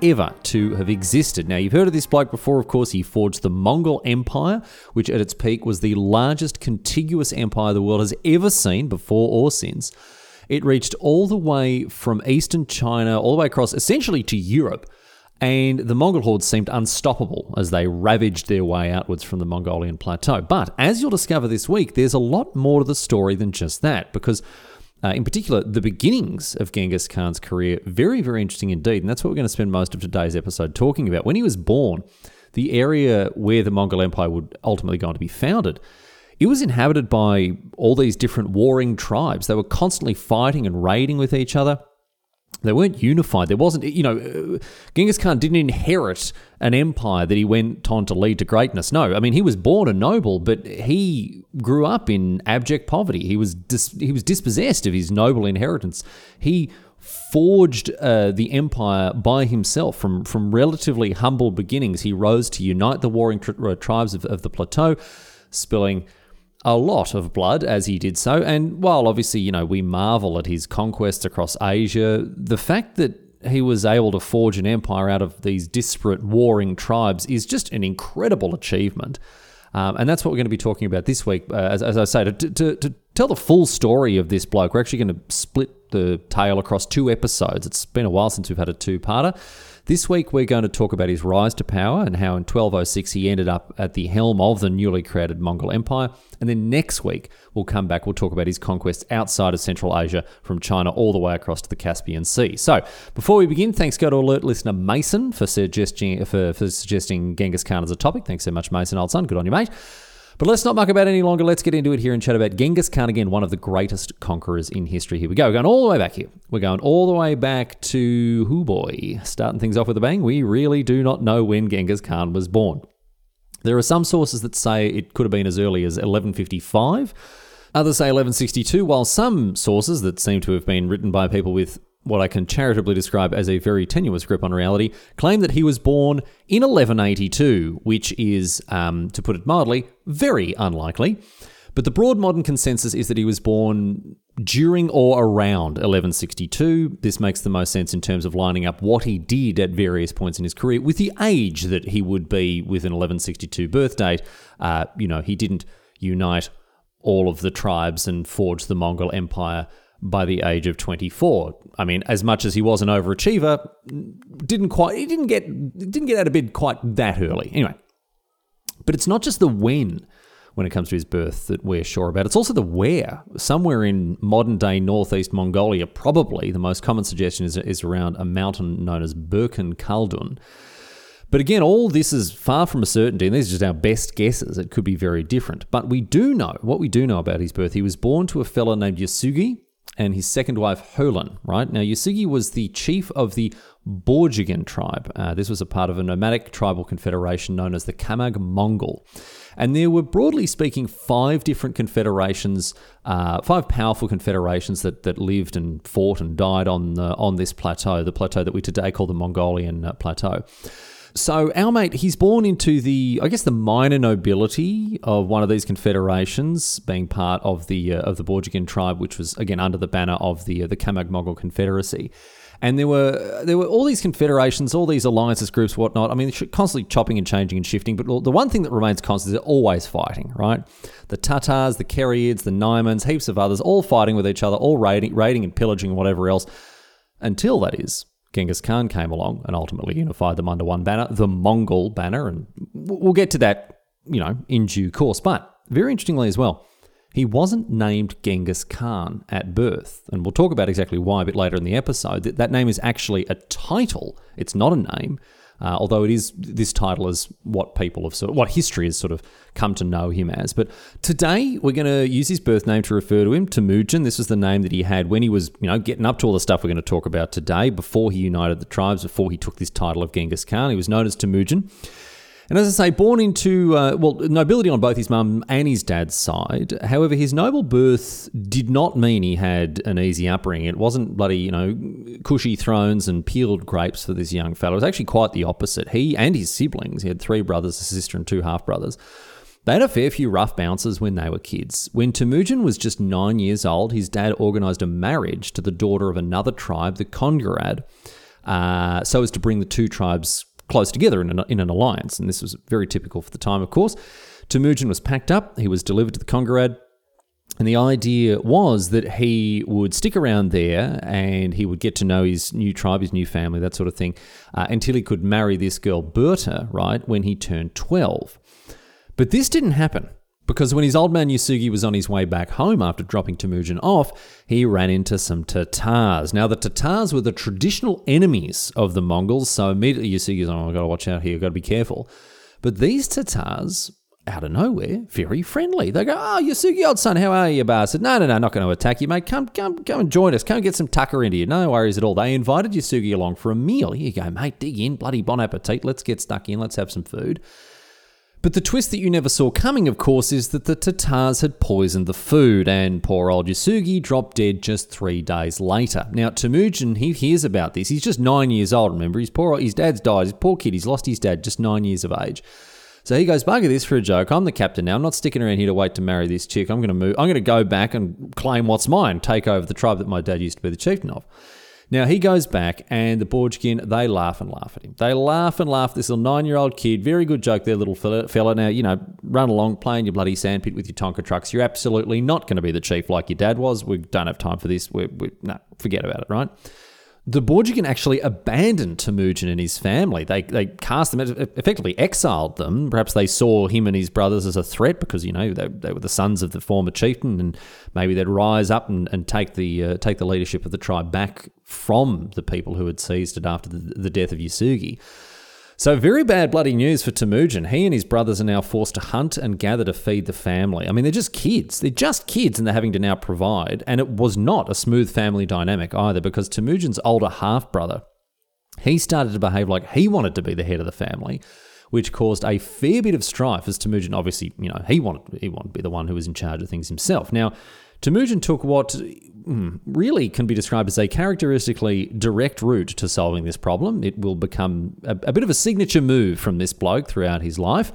ever to have existed. Now, you've heard of this bloke before, of course. He forged the Mongol Empire, which at its peak was the largest contiguous empire the world has ever seen before or since. It reached all the way from eastern China, all the way across essentially to Europe. And the Mongol hordes seemed unstoppable as they ravaged their way outwards from the Mongolian plateau. But as you'll discover this week, there's a lot more to the story than just that, because in particular, the beginnings of Genghis Khan's career, very, very interesting indeed. And that's what we're going to spend most of today's episode talking about. When he was born, the area where the Mongol Empire would ultimately go on to be founded, it was inhabited by all these different warring tribes. They were constantly fighting and raiding with each other. They weren't unified. There wasn't, Genghis Khan didn't inherit an empire that he went on to lead to greatness. No, I mean, he was born a noble, but he grew up in abject poverty. He was dispossessed of his noble inheritance. He forged the empire by himself from relatively humble beginnings. He rose to unite the warring tribes of the plateau, spilling a lot of blood as he did so. And while obviously, we marvel at his conquests across Asia, the fact that he was able to forge an empire out of these disparate warring tribes is just an incredible achievement. And that's what we're going to be talking about this week. As I say, to tell the full story of this bloke, we're actually going to split the tale across two episodes. It's been a while since we've had a two-parter. This week, we're going to talk about his rise to power and how in 1206 he ended up at the helm of the newly created Mongol Empire. And then next week, we'll come back, we'll talk about his conquests outside of Central Asia, from China all the way across to the Caspian Sea. So before we begin, thanks go to alert listener Mason for suggesting Genghis Khan as a topic. Thanks so much, Mason, old son. Good on you, mate. But let's not muck about any longer. Let's get into it here and chat about Genghis Khan again, one of the greatest conquerors in history. Here we go. We're going all the way back here. We're going all the way back to, oh boy, starting things off with a bang. We really do not know when Genghis Khan was born. There are some sources that say it could have been as early as 1155. Others say 1162, while some sources that seem to have been written by people with what I can charitably describe as a very tenuous grip on reality, claim that he was born in 1182, which is, to put it mildly, very unlikely. But the broad modern consensus is that he was born during or around 1162. This makes the most sense in terms of lining up what he did at various points in his career with the age that he would be with an 1162 birth date. He didn't unite all of the tribes and forge the Mongol Empire by the age of 24. I mean, as much as he was an overachiever, he didn't get out of bed quite that early. Anyway, but it's not just the when it comes to his birth that we're sure about. It's also the where. Somewhere in modern-day northeast Mongolia, probably the most common suggestion is around a mountain known as Burkhan Khaldun. But again, all this is far from a certainty, and these are just our best guesses. It could be very different. But we do know about his birth. He was born to a fellow named Yesügei and his second wife, Hulun, right? Now, Yesügei was the chief of the Borjigin tribe. This was a part of a nomadic tribal confederation known as the Kamag Mongol. And there were, broadly speaking, five different confederations, five powerful confederations that lived and fought and died on this plateau, the plateau that we today call the Mongolian plateau. So our mate, he's born into the minor nobility of one of these confederations, being part of the Borjigin tribe, which was again under the banner of the Kamag Mongol Confederacy. And there were all these confederations, all these alliances, groups, whatnot. I mean, constantly chopping and changing and shifting. But the one thing that remains constant is they're always fighting, right? The Tatars, the Khereids, the Naimans, heaps of others, all fighting with each other, all raiding and pillaging and whatever else, until that is Genghis Khan came along and ultimately unified them under one banner, the Mongol banner, and we'll get to that, in due course. But very interestingly as well, he wasn't named Genghis Khan at birth, and we'll talk about exactly why a bit later in the episode. That name is actually a title. It's not a name. although it is, this title is what people have sort of, what history has sort of come to know him as. But today we're going to use his birth name to refer to him, Temujin. This was the name that he had when he was, you know, getting up to all the stuff we're going to talk about today, before he united the tribes, before he took this title of Genghis Khan. He was known as Temujin. And as I say, born into, nobility on both his mum and his dad's side. However, his noble birth did not mean he had an easy upbringing. It wasn't bloody, you know, cushy thrones and peeled grapes for this young fellow. It was actually quite the opposite. He and his siblings, he had 3 brothers, a sister and 2 half-brothers. They had a fair few rough bounces when they were kids. When Temujin was just 9 years old, his dad organised a marriage to the daughter of another tribe, the Khongirad, so as to bring the 2 tribes close together in an alliance, and this was very typical for the time, of course. Temujin was packed up, he was delivered to the Khongirad, and the idea was that he would stick around there and he would get to know his new tribe, his new family, that sort of thing, until he could marry this girl, Börte, right, when he turned 12. But this didn't happen, because when his old man Yesügei was on his way back home after dropping Temujin off, he ran into some Tatars. Now, the Tatars were the traditional enemies of the Mongols, so immediately Yesügei's, oh, I've got to watch out here, I've got to be careful. But these Tatars, out of nowhere, very friendly. They go, oh, Yesügei, old son, how are you, bastard? No, not going to attack you, mate. Come and join us. Come get some tucker into you. No worries at all. They invited Yesügei along for a meal. Here you go, mate, dig in, bloody bon appetit. Let's get stuck in, let's have some food. But the twist that you never saw coming, of course, is that the Tatars had poisoned the food, and poor old Yesügei dropped dead just 3 days later. Now, Temujin, he hears about this. He's just 9 years old, remember. His dad's died. His poor kid, he's lost his dad, just 9 years of age. So he goes, bugger this for a joke. I'm the captain now. I'm not sticking around here to wait to marry this chick. I'm going to move. I'm going to go back and claim what's mine, take over the tribe that my dad used to be the chieftain of. Now, he goes back, and the Borjigin, they laugh and laugh at him. They laugh and laugh at this little 9-year-old kid. Very good joke there, little fella. Now, you know, run along, play in your bloody sandpit with your Tonka trucks. You're absolutely not going to be the chief like your dad was. We don't have time for this. No, forget about it, right? The Borjigin actually abandoned Temujin and his family. They cast them, effectively exiled them. Perhaps they saw him and his brothers as a threat because, you know, they were the sons of the former chieftain, and maybe they'd rise up and take the leadership of the tribe back from the people who had seized it after the death of Yesügei. So very bad bloody news for Temujin. He and his brothers are now forced to hunt and gather to feed the family. I mean, they're just kids. They're just kids, and they're having to now provide. And it was not a smooth family dynamic either, because Temujin's older half-brother, he started to behave like he wanted to be the head of the family, which caused a fair bit of strife, as Temujin obviously, you know, he wanted to be the one who was in charge of things himself. Now, Temujin took what really can be described as a characteristically direct route to solving this problem. It will become a bit of a signature move from this bloke throughout his life.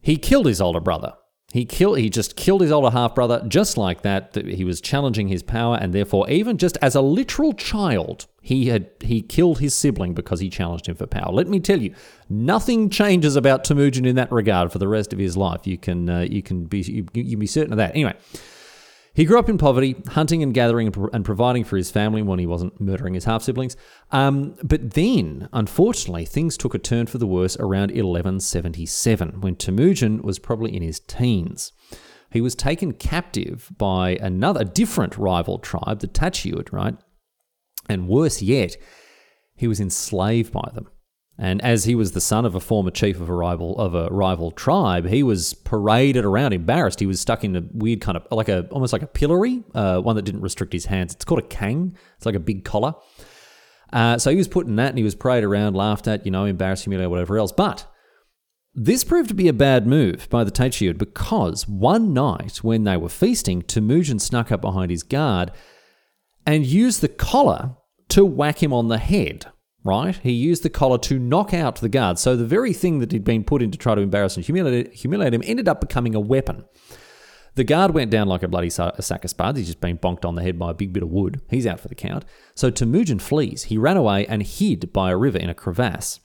He killed his older brother. He just killed his older half-brother just like that. He was challenging his power, and therefore, even just as a literal child, he killed his sibling because he challenged him for power. Let me tell you, nothing changes about Temujin in that regard for the rest of his life. You can be certain of that. Anyway. He grew up in poverty, hunting and gathering and providing for his family when he wasn't murdering his half-siblings. But then, unfortunately, things took a turn for the worse around 1177, when Temujin was probably in his teens. He was taken captive by a different rival tribe, the Taichiud, right? And worse yet, he was enslaved by them. And as he was the son of a former chief of a rival tribe, he was paraded around, embarrassed. He was stuck in a weird kind of, almost like a pillory, one that didn't restrict his hands. It's called a kang. It's like a big collar. So he was put in that, and he was paraded around, laughed at, you know, embarrassed, humiliated, whatever else. But this proved to be a bad move by the Taichiud, because one night when they were feasting, Temujin snuck up behind his guard and used the collar to whack him on the head. Right? He used the collar to knock out the guard. So the very thing that he'd been put in to try to embarrass and humiliate him ended up becoming a weapon. The guard went down like a bloody sack of spuds. He's just been bonked on the head by a big bit of wood. He's out for the count. So Temujin flees. He ran away and hid by a river in a crevasse.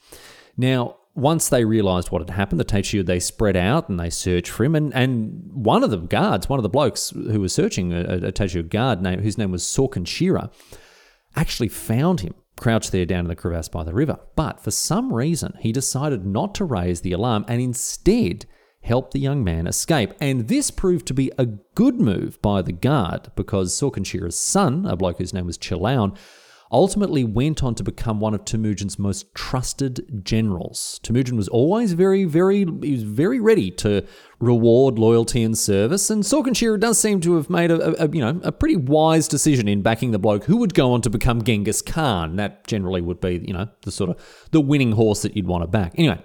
Now, once they realised what had happened, the Taichiud, they spread out and they searched for him. And one of the guards, one of the blokes who was searching, a Taichiud guard whose name was Sorkan-Shira, actually found him crouched there down in the crevasse by the river. But for some reason, he decided not to raise the alarm and instead helped the young man escape. And this proved to be a good move by the guard, because Sorkan-Shira's son, a bloke whose name was Chilaun, ultimately went on to become one of Temujin's most trusted generals. Temujin was always very ready to reward loyalty and service, and Sorkan-Shira does seem to have made a pretty wise decision in backing the bloke who would go on to become Genghis Khan. That generally would be, the winning horse that you'd want to back. Anyway,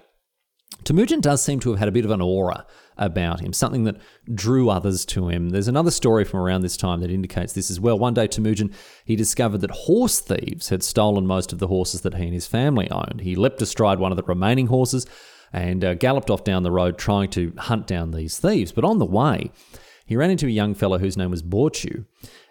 Temujin does seem to have had a bit of an aura about him, something that drew others to him. There's another story from around this time that indicates this as well. One day Temujin, he discovered that horse thieves had stolen most of the horses that he and his family owned. He leapt astride one of the remaining horses and galloped off down the road trying to hunt down these thieves. But on the way, he ran into a young fellow whose name was Borchu.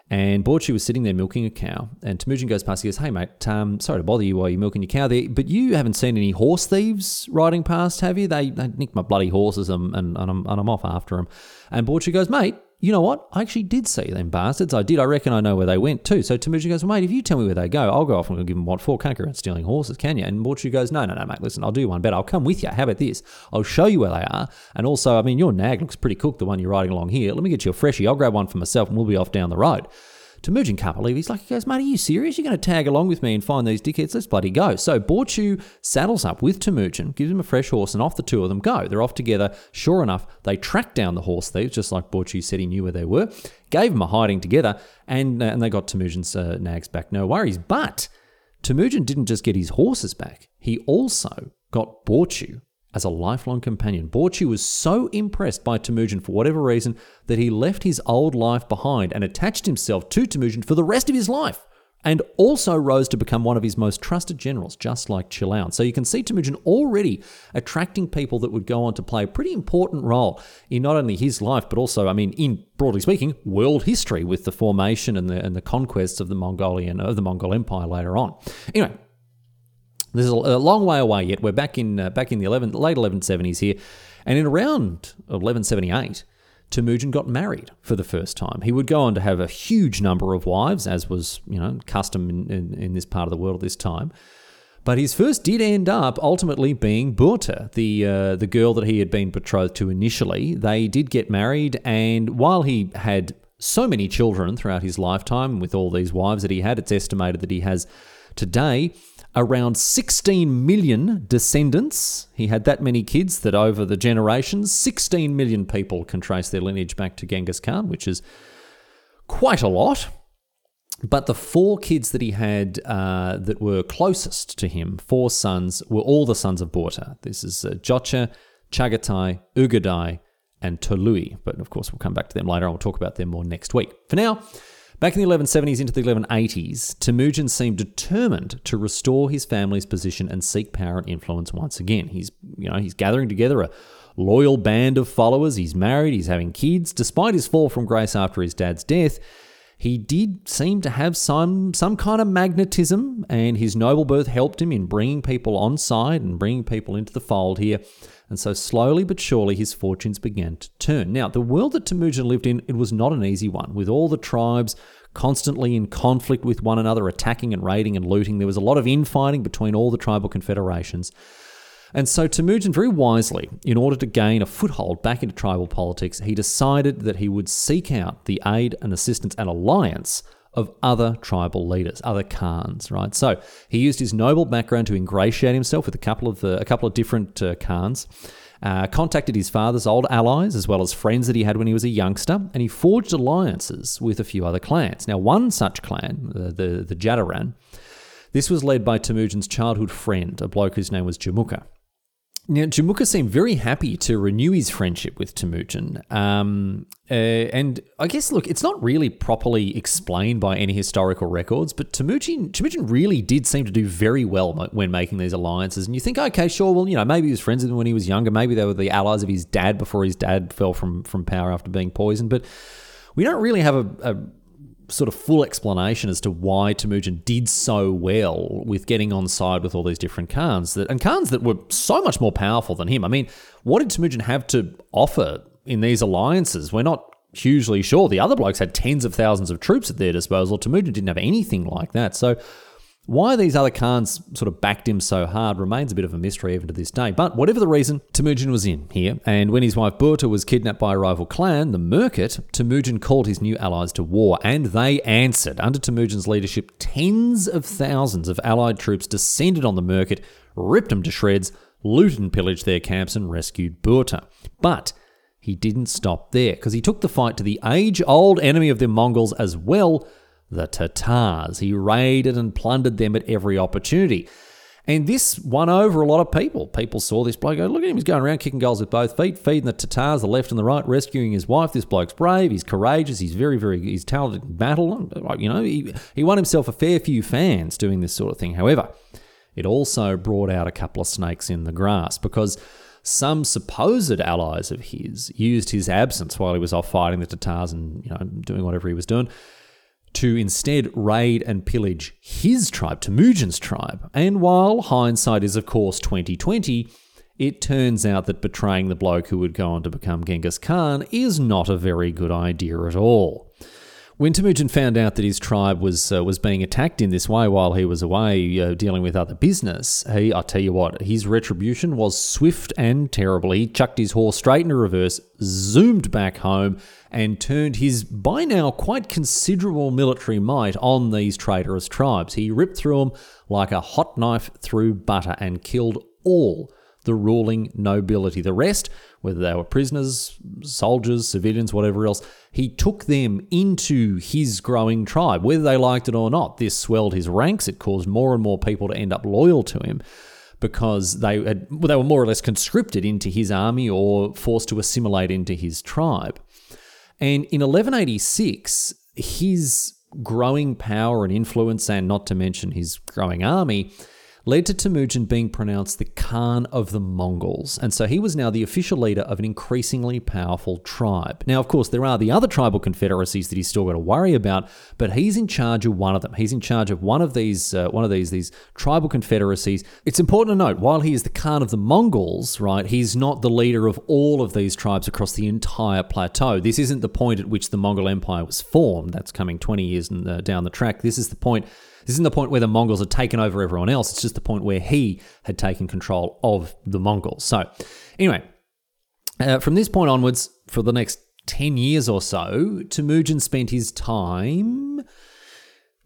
And Borchu was sitting there milking a cow, and Temujin goes past. He goes, "Hey mate, sorry to bother you while you're milking your cow there, but you haven't seen any horse thieves riding past, have you? They nicked my bloody horses, and I'm off after them." And Borchu goes, "Mate, you know what? I actually did see them bastards. I did. I reckon I know where they went too." So Temujin goes, "Mate, if you tell me where they go, I'll go off and give them what for. Can't go around stealing horses, can you?" And Borchu goes, No, mate, listen, I'll do one better. I'll come with you. How about this? I'll show you where they are. And also, I mean, your nag looks pretty cooked, the one you're riding along here. Let me get you a freshie. I'll grab one for myself and we'll be off down the road." Temujin can't believe it. He's like, he goes, "Mate, are you serious? You're going to tag along with me and find these dickheads? Let's bloody go." So Borchu saddles up with Temujin, gives him a fresh horse, and off the two of them go. They're off together. Sure enough, they track down the horse thieves, just like Borchu said he knew where they were, gave them a hiding together, and they got Temujin's nags back. No worries. But Temujin didn't just get his horses back. He also got Borchu as a lifelong companion. Borchu was so impressed by Temujin for whatever reason that he left his old life behind and attached himself to Temujin for the rest of his life, and also rose to become one of his most trusted generals, just like Chilaun. So you can see Temujin already attracting people that would go on to play a pretty important role in not only his life, but also, I mean, in, broadly speaking, world history, with the formation and the conquests of the Mongol Empire later on. Anyway, this is a long way away yet. We're back in the late 1170s here. And in around 1178, Temujin got married for the first time. He would go on to have a huge number of wives, as was, custom in this part of the world at this time. But his first did end up ultimately being Börte, the girl that he had been betrothed to initially. They did get married, and while he had so many children throughout his lifetime with all these wives that he had, it's estimated that he has today around 16 million descendants. He had that many kids that over the generations, 16 million people can trace their lineage back to Genghis Khan, which is quite a lot. But the four kids that he had that were closest to him, four sons, were all the sons of Börte. This is Jochi, Chagatai, Ugedai, and Tolui. But of course, we'll come back to them later. I'll talk about them more next week. For now, back in the 1170s into the 1180s, Temujin seemed determined to restore his family's position and seek power and influence once again. He's gathering together a loyal band of followers. He's married. He's having kids. Despite his fall from grace after his dad's death, he did seem to have some kind of magnetism, and his noble birth helped him in bringing people on side and bringing people into the fold here. And so slowly but surely, his fortunes began to turn. Now, the world that Temujin lived in, it was not an easy one. With all the tribes constantly in conflict with one another, attacking and raiding and looting, there was a lot of infighting between all the tribal confederations. And so Temujin, very wisely, in order to gain a foothold back into tribal politics, he decided that he would seek out the aid and assistance and alliance of other tribal leaders, other Khans, right? So he used his noble background to ingratiate himself with a couple of different Khans, contacted his father's old allies as well as friends that he had when he was a youngster, and he forged alliances with a few other clans. Now, one such clan, the Jadaran, this was led by Temujin's childhood friend, a bloke whose name was Jamukha. Now, Jamukha seemed very happy to renew his friendship with Temujin. And I guess, look, it's not really properly explained by any historical records, but Temujin really did seem to do very well when making these alliances. And you think, okay, sure, well, maybe he was friends with him when he was younger. Maybe they were the allies of his dad before his dad fell from power after being poisoned. But we don't really have a sort of full explanation as to why Temujin did so well with getting on side with all these different Khans, that were so much more powerful than him. I mean, what did Temujin have to offer in these alliances? We're not hugely sure. The other blokes had tens of thousands of troops at their disposal. Temujin didn't have anything like that. So Why these other Khans sort of backed him so hard remains a bit of a mystery even to this day. But whatever the reason, Temujin was in here, and when his wife Börte was kidnapped by a rival clan, the Merkit, Temujin called his new allies to war, and they answered. Under Temujin's leadership, tens of thousands of allied troops descended on the Merkit, ripped them to shreds, looted and pillaged their camps, and rescued Börte. But he didn't stop there, because he took the fight to the age-old enemy of the Mongols as well, the Tatars. He raided and plundered them at every opportunity. And this won over a lot of people. People saw this bloke, go, look at him, he's going around kicking goals with both feet, feeding the Tatars, the left and the right, rescuing his wife. This bloke's brave, he's courageous, he's he's talented in battle. You know, he won himself a fair few fans doing this sort of thing. However, it also brought out a couple of snakes in the grass, because some supposed allies of his used his absence while he was off fighting the Tatars and, you know, doing whatever he was doing, to instead raid and pillage his tribe, Temujin's tribe. And while hindsight is, of course, 2020, it turns out that betraying the bloke who would go on to become Genghis Khan is not a very good idea at all. When Temujin found out that his tribe was being attacked in this way while he was away dealing with other business, I tell you what, his retribution was swift and terrible. He chucked his horse straight into reverse, zoomed back home, and turned his by now quite considerable military might on these traitorous tribes. He ripped through them like a hot knife through butter and killed all the ruling nobility. The rest, whether they were prisoners, soldiers, civilians, whatever else, he took them into his growing tribe, whether they liked it or not. This swelled his ranks. It caused more and more people to end up loyal to him, because they were more or less conscripted into his army or forced to assimilate into his tribe. And in 1186, his growing power and influence, and not to mention his growing army, led to Temujin being pronounced the Khan of the Mongols. And so he was now the official leader of an increasingly powerful tribe. Now, of course, there are the other tribal confederacies that he's still got to worry about, but he's in charge of one of them. He's in charge of one of these tribal confederacies. It's important to note, while he is the Khan of the Mongols, right, he's not the leader of all of these tribes across the entire plateau. This isn't the point at which the Mongol Empire was formed. That's coming 20 years down the track. This isn't the point where the Mongols had taken over everyone else. It's just the point where he had taken control of the Mongols. So anyway, from this point onwards, for the next 10 years or so, Temujin spent his time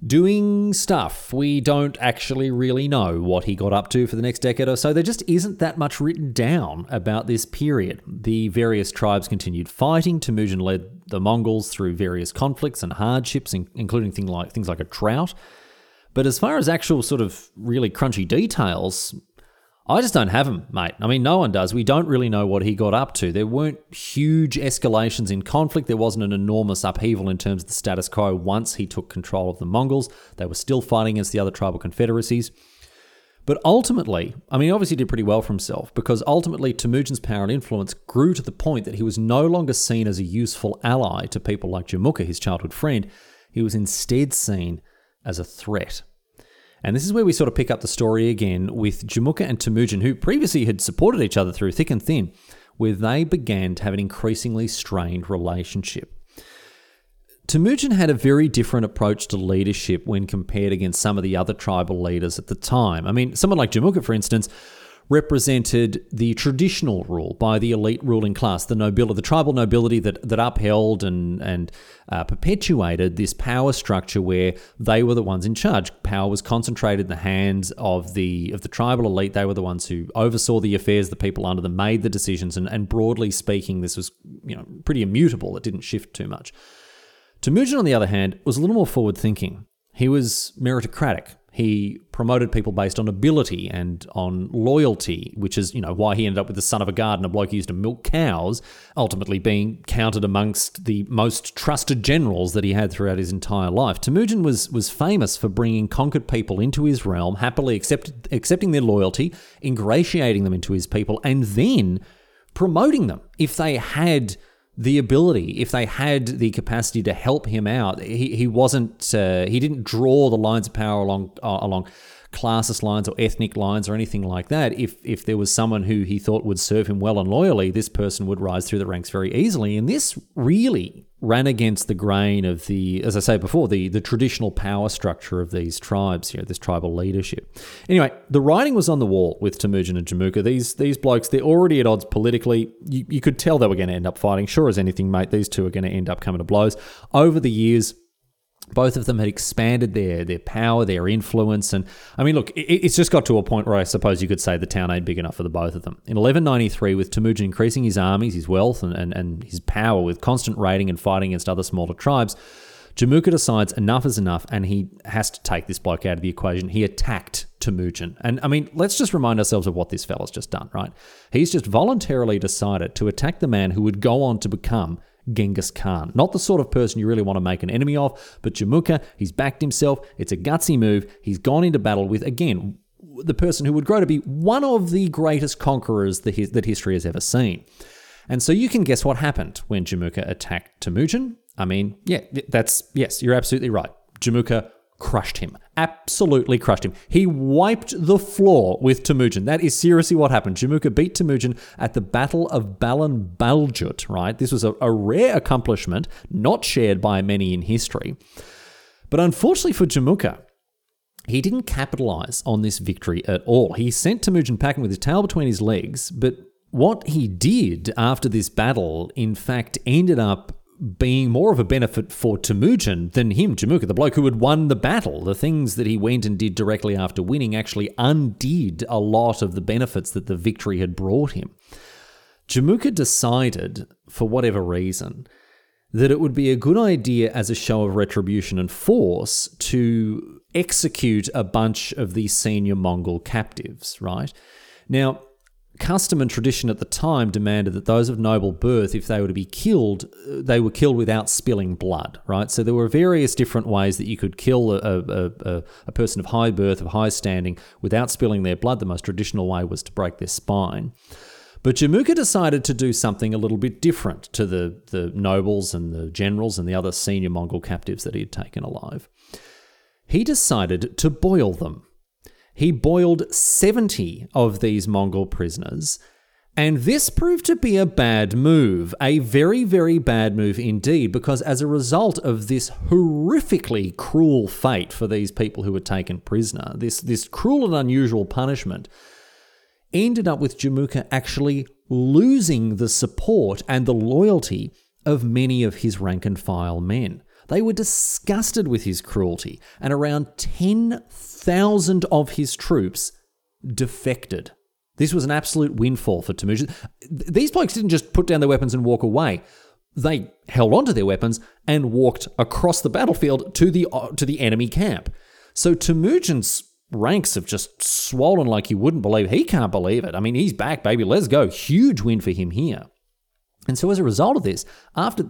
doing stuff. We don't actually really know what he got up to for the next decade or so. There just isn't that much written down about this period. The various tribes continued fighting. Temujin led the Mongols through various conflicts and hardships, including things like a drought. But as far as actual sort of really crunchy details, I just don't have them, mate. I mean, no one does. We don't really know what he got up to. There weren't huge escalations in conflict. There wasn't an enormous upheaval in terms of the status quo once he took control of the Mongols. They were still fighting against the other tribal confederacies. But ultimately, I mean, obviously he did pretty well for himself, because ultimately Temujin's power and influence grew to the point that he was no longer seen as a useful ally to people like Jamukha, his childhood friend. He was instead seen as a threat. And this is where we sort of pick up the story again with Jamukha and Temujin, who previously had supported each other through thick and thin, where they began to have an increasingly strained relationship. Temujin had a very different approach to leadership when compared against some of the other tribal leaders at the time. I mean, someone like Jamukha, for instance, represented the traditional rule by the elite ruling class, the nobility, the tribal nobility that upheld and perpetuated this power structure where they were the ones in charge. Power was concentrated in the hands of the tribal elite. They were the ones who oversaw the affairs, the people under them made the decisions, and broadly speaking, this was, you know, pretty immutable. It didn't shift too much. Temujin, on the other hand, was a little more forward-thinking. He was meritocratic. He promoted people based on ability and on loyalty, which is, you know, why he ended up with the son of a gardener, a bloke who used to milk cows, ultimately being counted amongst the most trusted generals that he had throughout his entire life. Temujin was famous for bringing conquered people into his realm, happily accepting their loyalty, ingratiating them into his people, and then promoting them if they had the ability, if they had the capacity to help him out. He didn't draw the lines of power along classist lines or ethnic lines or anything like that. If there was someone who he thought would serve him well and loyally, this person would rise through the ranks very easily. And this really ran against the grain of the, as I say before, the traditional power structure of these tribes here, this tribal leadership. Anyway, the writing was on the wall with Temujin and Jamukha. These blokes, they're already at odds politically. You could tell they were going to end up fighting. Sure as anything, mate, these two are going to end up coming to blows. Over the years, both of them had expanded their power, their influence. And I mean, look, it's just got to a point where I suppose you could say the town ain't big enough for the both of them. In 1193, with Temujin increasing his armies, his wealth, and his power with constant raiding and fighting against other smaller tribes, Jamukha decides enough is enough and he has to take this bloke out of the equation. He attacked Temujin. And I mean, let's just remind ourselves of what this fella's just done, right? He's just voluntarily decided to attack the man who would go on to become Genghis Khan. Not the sort of person you really want to make an enemy of, but Jamukha, he's backed himself. It's a gutsy move. He's gone into battle with, again, the person who would grow to be one of the greatest conquerors that history has ever seen. And so you can guess what happened when Jamukha attacked Temujin. I mean, yeah, yes, you're absolutely right. Jamukha crushed him. Absolutely crushed him. He wiped the floor with Temujin. That is seriously what happened. Jamukha beat Temujin at the Battle of Balan Baljut, right? This was a rare accomplishment, not shared by many in history. But unfortunately for Jamukha, he didn't capitalize on this victory at all. He sent Temujin packing with his tail between his legs, but what he did after this battle, in fact, ended up being more of a benefit for Temujin than him, Jamukha, the bloke who had won the battle. The things that he went and did directly after winning actually undid a lot of the benefits that the victory had brought him. Jamukha decided, for whatever reason, that it would be a good idea as a show of retribution and force to execute a bunch of these senior Mongol captives, right? Now, custom and tradition at the time demanded that those of noble birth, if they were to be killed, they were killed without spilling blood, right? So there were various different ways that you could kill a person of high birth, of high standing, without spilling their blood. The most traditional way was to break their spine. But Jamukha decided to do something a little bit different to the nobles and the generals and the other senior Mongol captives that he had taken alive. He decided to boil them. He boiled 70 of these Mongol prisoners, and this proved to be a bad move, a very, very bad move indeed, because as a result of this horrifically cruel fate for these people who were taken prisoner, this cruel and unusual punishment ended up with Jamukha actually losing the support and the loyalty of many of his rank-and-file men. They were disgusted with his cruelty, and around 10,000 of his troops defected. This was an absolute windfall for Temujin. These blokes didn't just put down their weapons and walk away. They held onto their weapons and walked across the battlefield to the enemy camp. So Temujin's ranks have just swollen like you wouldn't believe. He can't believe it. I mean, he's back, baby. Let's go. Huge win for him here. And so as a result of this,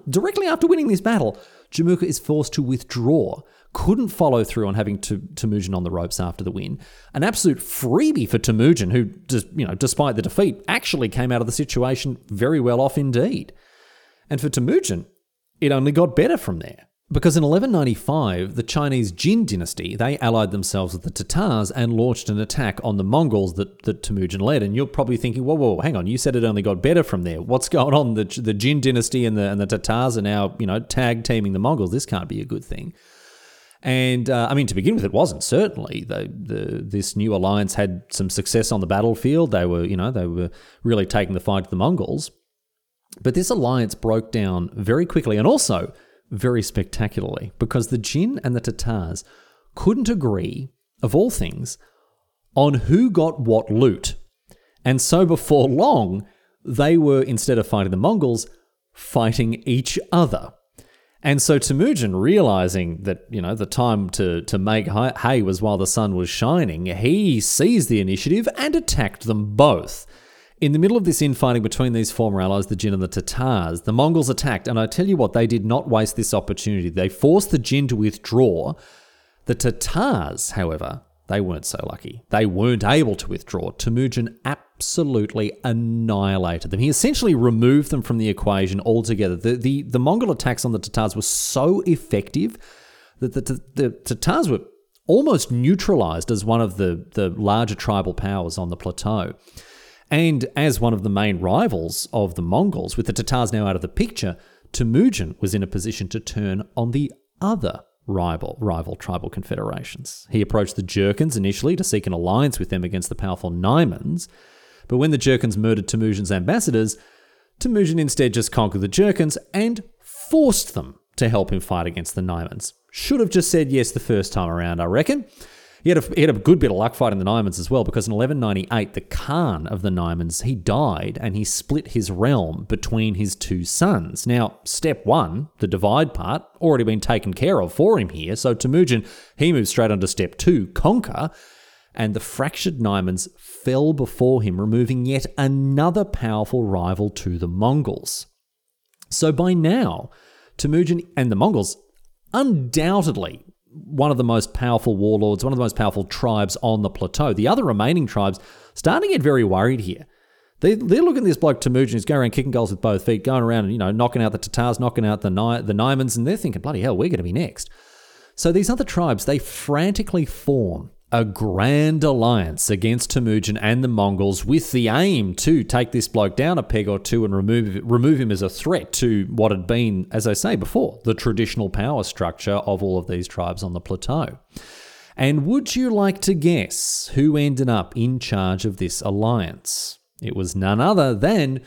directly after winning this battle, Jamukha is forced to withdraw, couldn't follow through on having Temujin on the ropes after the win. An absolute freebie for Temujin, who, despite the defeat, actually came out of the situation very well off indeed. And for Temujin, it only got better from there. Because in 1195, the Chinese Jin dynasty, they allied themselves with the Tatars and launched an attack on the Mongols that Temujin led. And you're probably thinking, whoa, hang on, you said it only got better from there. What's going on? The Jin dynasty and the Tatars are now, tag-teaming the Mongols. This can't be a good thing. And, to begin with, it wasn't, certainly. This new alliance had some success on the battlefield. They were really taking the fight to the Mongols. But this alliance broke down very quickly, and also very spectacularly, because the Jin and the Tatars couldn't agree, of all things, on who got what loot. And so before long, they were, instead of fighting the Mongols, fighting each other. And so Temujin, realizing that, the time to make hay was while the sun was shining, he seized the initiative and attacked them both. In the middle of this infighting between these former allies, the Jin and the Tatars, the Mongols attacked, and I tell you what, they did not waste this opportunity. They forced the Jin to withdraw. The Tatars, however, they weren't so lucky. They weren't able to withdraw. Temujin absolutely annihilated them. He essentially removed them from the equation altogether. The Mongol attacks on the Tatars were so effective that the Tatars were almost neutralized as one of the larger tribal powers on the plateau. And as one of the main rivals of the Mongols, with the Tatars now out of the picture, Temujin was in a position to turn on the other rival tribal confederations. He approached the Jurchens initially to seek an alliance with them against the powerful Naimans, but when the Jurchens murdered Temujin's ambassadors, Temujin instead just conquered the Jurchens and forced them to help him fight against the Naimans. Should have just said yes the first time around, I reckon. He had a good bit of luck fighting the Naimans as well, because in 1198, the Khan of the Naimans, he died and he split his realm between his two sons. Now, step one, the divide part, already been taken care of for him here, so Temujin, he moved straight on to step two, conquer, and the fractured Naimans fell before him, removing yet another powerful rival to the Mongols. So by now, Temujin and the Mongols, undoubtedly one of the most powerful warlords, one of the most powerful tribes on the plateau. The other remaining tribes starting to get very worried here. They're looking at this bloke Temujin who's going around kicking goals with both feet, going around and, you know, knocking out the Tatars, knocking out the Naimans, and they're thinking, bloody hell, we're going to be next. So these other tribes, they frantically form a grand alliance against Temujin and the Mongols with the aim to take this bloke down a peg or two and remove him as a threat to what had been, as I say before, the traditional power structure of all of these tribes on the plateau. And would you like to guess who ended up in charge of this alliance? It was none other than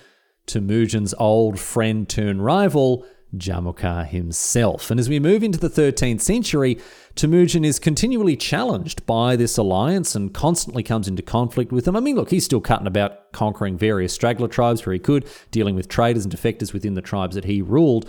Temujin's old friend turned rival, Jamukha himself. And as we move into the 13th century, Temujin is continually challenged by this alliance and constantly comes into conflict with them. I mean, look, he's still cutting about conquering various straggler tribes where he could, dealing with traders and defectors within the tribes that he ruled.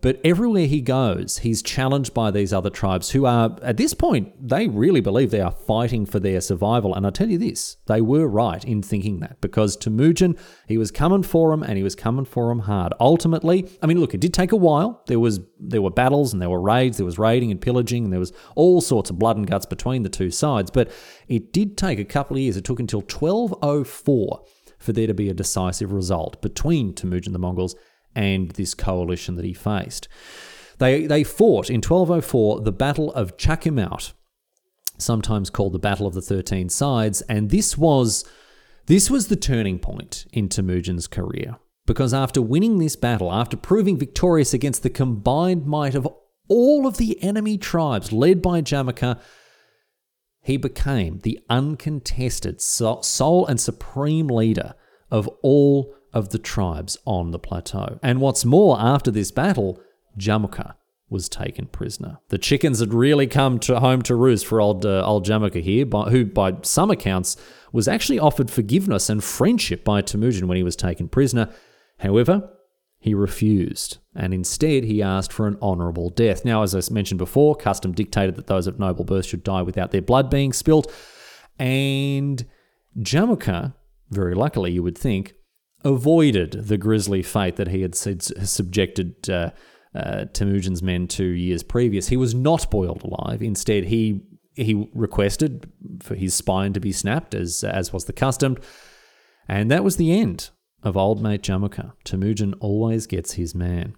But everywhere he goes, he's challenged by these other tribes who are, at this point, they really believe they are fighting for their survival. And I tell you this, they were right in thinking that, because Temujin, he was coming for him, and he was coming for him hard. Ultimately, I mean, look, it did take a while. There were battles and there were raids, there was raiding and pillaging, and there was all sorts of blood and guts between the two sides. But it did take a couple of years. It took until 1204 for there to be a decisive result between Temujin and the Mongols and this coalition that he faced. They fought in 1204 the Battle of Chakimaut, sometimes called the Battle of the 13 Sides, and this was the turning point in Temujin's career, because after winning this battle, after proving victorious against the combined might of all of the enemy tribes led by Jamukha, he became the uncontested sole and supreme leader of all of the tribes on the plateau. And what's more, after this battle, Jamukha was taken prisoner. The chickens had really come home to roost for old Jamukha here, who by some accounts was actually offered forgiveness and friendship by Temujin when he was taken prisoner. However, he refused, and instead he asked for an honourable death. Now, as I mentioned before, custom dictated that those of noble birth should die without their blood being spilt, and Jamukha, very luckily you would think, avoided the grisly fate that he had subjected Temujin's men to years previous. He was not boiled alive. Instead, he requested for his spine to be snapped, as was the custom. And that was the end of old mate Jamukha. Temujin always gets his man.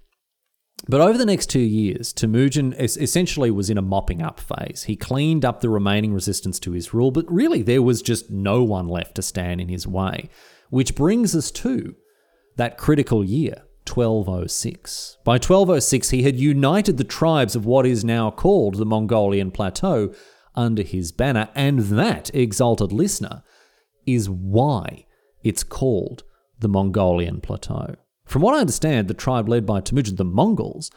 But over the next 2 years, Temujin essentially was in a mopping-up phase. He cleaned up the remaining resistance to his rule, but really there was just no one left to stand in his way. Which brings us to that critical year, 1206. By 1206, he had united the tribes of what is now called the Mongolian Plateau under his banner, and that, exalted listener, is why it's called the Mongolian Plateau. From what I understand, the tribe led by Temujin, the Mongols,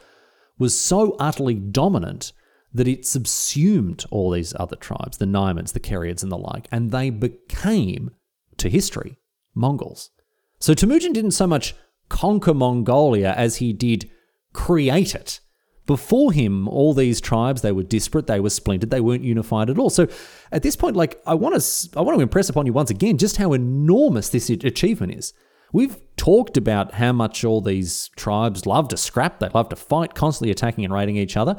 was so utterly dominant that it subsumed all these other tribes, the Naimans, the Khereids, and the like, and they became, to history, Mongols. So Temujin didn't so much conquer Mongolia as he did create it. Before him, all these tribes, they were disparate, they were splintered, they weren't unified at all. So at this point, like, I want to impress upon you once again just how enormous this achievement is. We've talked about how much all these tribes love to scrap, they love to fight, constantly attacking and raiding each other.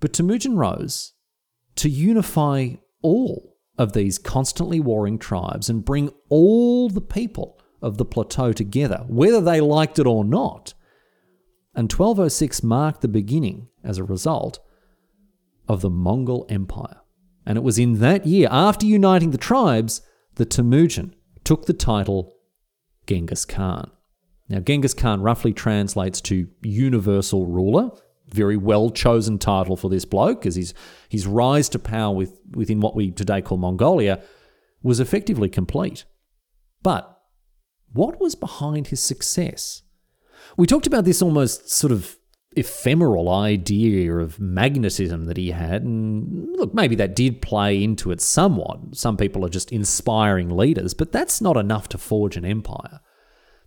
But Temujin rose to unify all of these constantly warring tribes and bring all the people of the plateau together, whether they liked it or not. And 1206 marked the beginning, as a result, of the Mongol Empire. And it was in that year, after uniting the tribes, that Temujin took the title Genghis Khan. Now, Genghis Khan roughly translates to universal ruler. Very well-chosen title for this bloke, as his rise to power within what we today call Mongolia was effectively complete. But what was behind his success? We talked about this almost sort of ephemeral idea of magnetism that he had, and look, maybe that did play into it somewhat. Some people are just inspiring leaders, but that's not enough to forge an empire.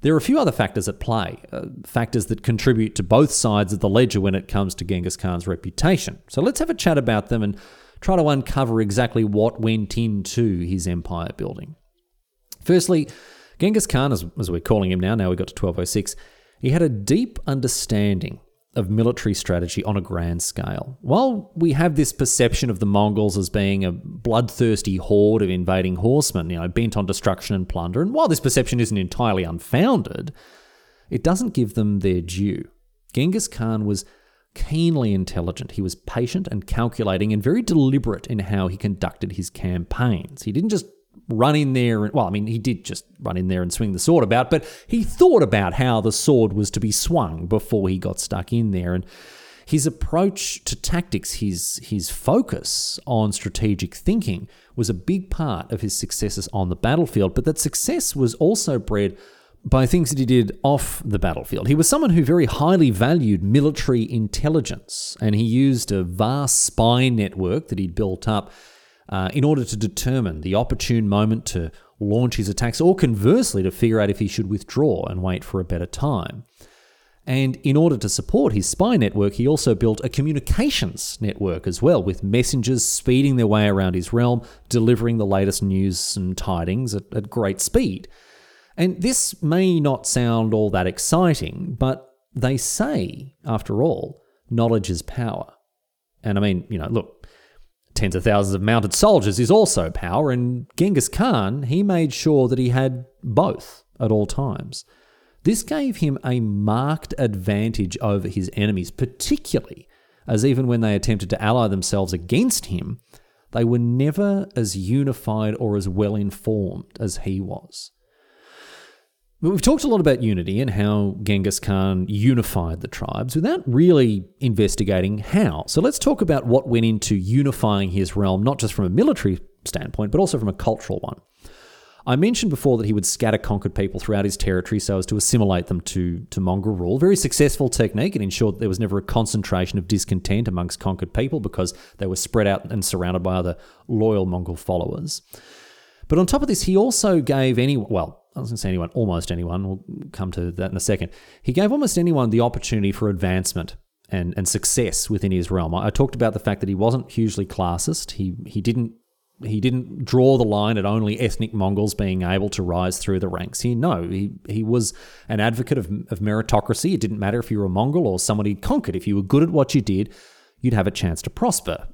There are a few other factors at play, factors that contribute to both sides of the ledger when it comes to Genghis Khan's reputation. So let's have a chat about them and try to uncover exactly what went into his empire building. Firstly, Genghis Khan, as we're calling him now we got to 1206, he had a deep understanding of military strategy on a grand scale. While we have this perception of the Mongols as being a bloodthirsty horde of invading horsemen, bent on destruction and plunder, and while this perception isn't entirely unfounded, it doesn't give them their due. Genghis Khan was keenly intelligent. He was patient and calculating and very deliberate in how he conducted his campaigns. He didn't just run in there and, he did just run in there and swing the sword about, but he thought about how the sword was to be swung before he got stuck in there. And his approach to tactics, his focus on strategic thinking was a big part of his successes on the battlefield, but that success was also bred by things that he did off the battlefield. He was someone who very highly valued military intelligence, and he used a vast spy network that he'd built up in order to determine the opportune moment to launch his attacks, or conversely to figure out if he should withdraw and wait for a better time. And in order to support his spy network, he also built a communications network as well, with messengers speeding their way around his realm, delivering the latest news and tidings at great speed. And this may not sound all that exciting, but they say, after all, knowledge is power. And look, tens of thousands of mounted soldiers is also power, and Genghis Khan, he made sure that he had both at all times. This gave him a marked advantage over his enemies, particularly as even when they attempted to ally themselves against him, they were never as unified or as well informed as he was. We've talked a lot about unity and how Genghis Khan unified the tribes without really investigating how. So let's talk about what went into unifying his realm, not just from a military standpoint, but also from a cultural one. I mentioned before that he would scatter conquered people throughout his territory so as to assimilate them to Mongol rule. Very successful technique, and ensured that there was never a concentration of discontent amongst conquered people because they were spread out and surrounded by other loyal Mongol followers. But on top of this, he also gave almost anyone, we'll come to that in a second. He gave almost anyone the opportunity for advancement and success within his realm. I talked about the fact that he wasn't hugely classist. He didn't draw the line at only ethnic Mongols being able to rise through the ranks here. No, he was an advocate of meritocracy. It didn't matter if you were a Mongol or someone he'd conquered. If you were good at what you did, you'd have a chance to prosper.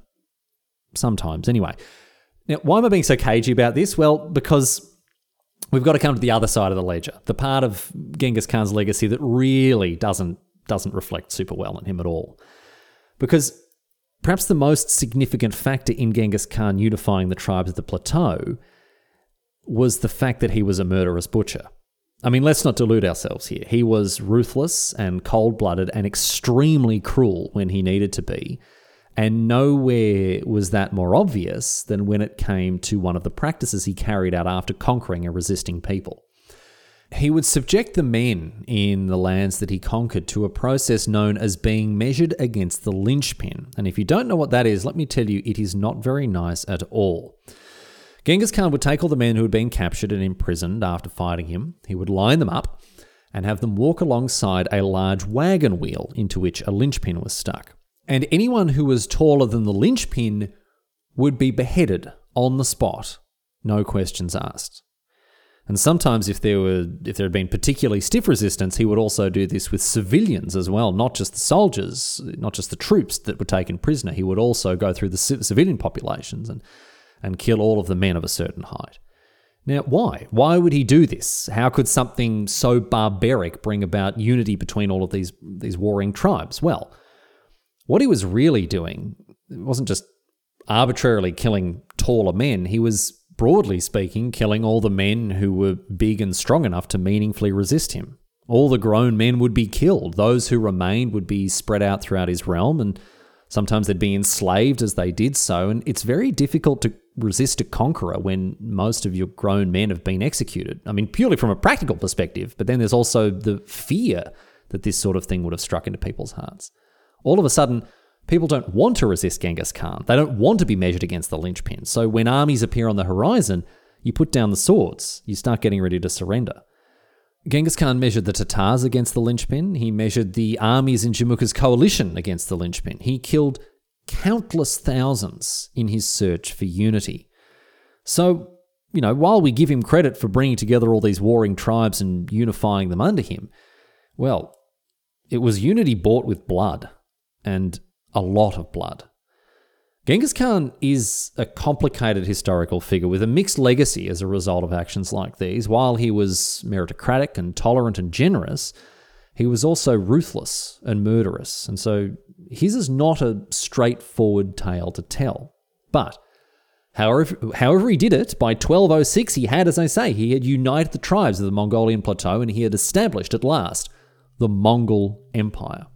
Sometimes, anyway. Now, why am I being so cagey about this? Well, because we've got to come to the other side of the ledger, the part of Genghis Khan's legacy that really doesn't reflect super well on him at all. Because perhaps the most significant factor in Genghis Khan unifying the tribes of the plateau was the fact that he was a murderous butcher. Let's not delude ourselves here. He was ruthless and cold-blooded and extremely cruel when he needed to be. And nowhere was that more obvious than when it came to one of the practices he carried out after conquering a resisting people. He would subject the men in the lands that he conquered to a process known as being measured against the linchpin. And if you don't know what that is, let me tell you, it is not very nice at all. Genghis Khan would take all the men who had been captured and imprisoned after fighting him. He would line them up and have them walk alongside a large wagon wheel into which a linchpin was stuck. And anyone who was taller than the linchpin would be beheaded on the spot, no questions asked. And sometimes if there had been particularly stiff resistance, he would also do this with civilians as well, not just the soldiers, not just the troops that were taken prisoner. He would also go through the civilian populations and kill all of the men of a certain height. Now, why? Why would he do this? How could something so barbaric bring about unity between all of these warring tribes? Well, what he was really doing, it wasn't just arbitrarily killing taller men, he was, broadly speaking, killing all the men who were big and strong enough to meaningfully resist him. All the grown men would be killed. Those who remained would be spread out throughout his realm, and sometimes they'd be enslaved as they did so, and it's very difficult to resist a conqueror when most of your grown men have been executed. I mean, purely from a practical perspective, but then there's also the fear that this sort of thing would have struck into people's hearts. All of a sudden, people don't want to resist Genghis Khan. They don't want to be measured against the linchpin. So when armies appear on the horizon, you put down the swords. You start getting ready to surrender. Genghis Khan measured the Tatars against the linchpin. He measured the armies in Jamukha's coalition against the linchpin. He killed countless thousands in his search for unity. So, you know, while we give him credit for bringing together all these warring tribes and unifying them under him, well, it was unity bought with blood, and a lot of blood. Genghis Khan is a complicated historical figure with a mixed legacy as a result of actions like these. While he was meritocratic and tolerant and generous, he was also ruthless and murderous, and so his is not a straightforward tale to tell. But however he did it, by 1206 he had, as I say, he had united the tribes of the Mongolian plateau, and he had established at last the Mongol Empire.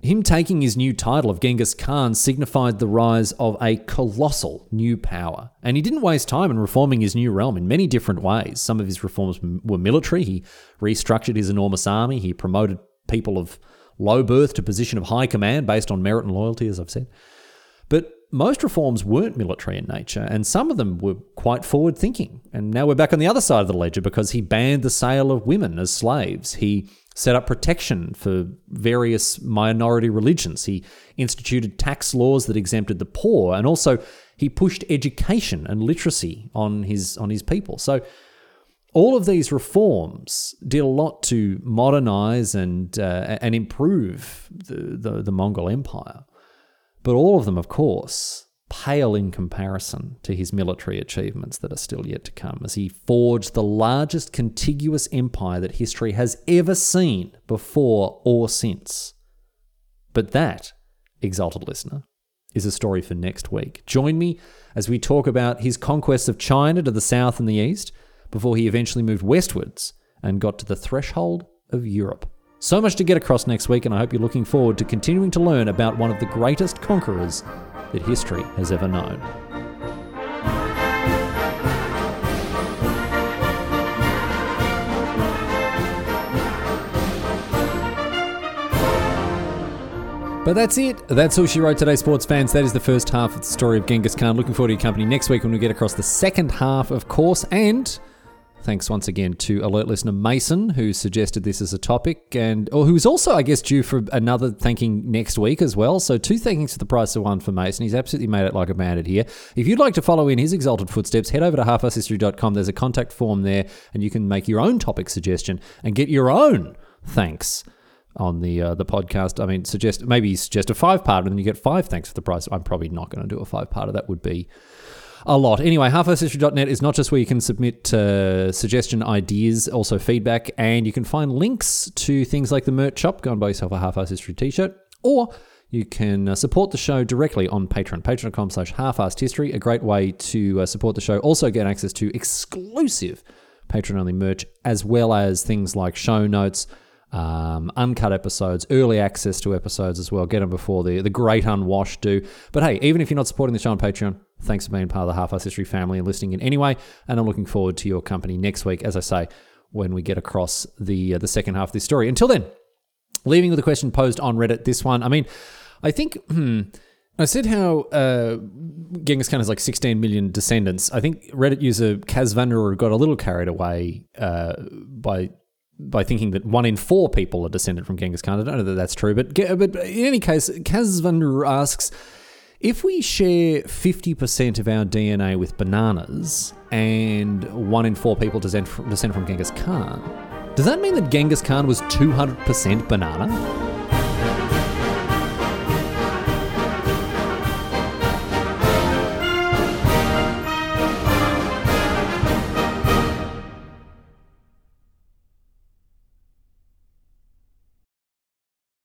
Him taking his new title of Genghis Khan signified the rise of a colossal new power, and he didn't waste time in reforming his new realm in many different ways. Some of his reforms were military. He restructured his enormous army. He promoted people of low birth to position of high command based on merit and loyalty, as I've said. But most reforms weren't military in nature, and some of them were quite forward-thinking. And now we're back on the other side of the ledger, because he banned the sale of women as slaves. He set up protection for various minority religions. He instituted tax laws that exempted the poor, and also he pushed education and literacy on his people. So all of these reforms did a lot to modernize and improve the Mongol Empire. But all of them, of course, pale in comparison to his military achievements that are still yet to come, as he forged the largest contiguous empire that history has ever seen before or since. But that, exalted listener, is a story for next week. Join me as we talk about his conquest of China to the south and the east, before he eventually moved westwards and got to the threshold of Europe. So much to get across next week, and I hope you're looking forward to continuing to learn about one of the greatest conquerors that history has ever known. But that's it. That's all she wrote today, sports fans. That is the first half of the story of Genghis Khan. Looking forward to your company next week when we get across the second half, of course. And thanks once again to alert listener Mason, who suggested this as a topic, and or who's also, I guess, due for another thanking next week as well. So two thankings for the price of one for Mason. He's absolutely made it like a bandit here. If you'd like to follow in his exalted footsteps, head over to halfushistory.com. There's a contact form there, and you can make your own topic suggestion and get your own thanks on the podcast. I mean, maybe you suggest a 5-part, and then you get 5 thanks for the price. I'm probably not going to do a 5-parter. That would be a lot. Anyway, halfushistory.net is not just where you can submit suggestion ideas, also feedback, and you can find links to things like the merch shop. Go and buy yourself a Half-Ass History t-shirt, or you can support the show directly on Patreon, patreon.com/halfassedhistory, a great way to support the show. Also get access to exclusive Patreon-only merch, as well as things like show notes, uncut episodes, early access to episodes as well. Get them before the great unwashed do. But hey, even if you're not supporting the show on Patreon, thanks for being part of the Half-Ass History family and listening in anyway. And I'm looking forward to your company next week, as I say, when we get across the second half of this story. Until then, leaving with a question posed on Reddit, this one. I mean, I think I said how Genghis Khan has like 16 million descendants. I think Reddit user Kazvanur got a little carried away by thinking that 1 in 4 people are descended from Genghis Khan. I don't know that that's true, but in any case, Kazvanur asks, if we share 50% of our DNA with bananas and 1 in 4 people descend from Genghis Khan, does that mean that Genghis Khan was 200% banana?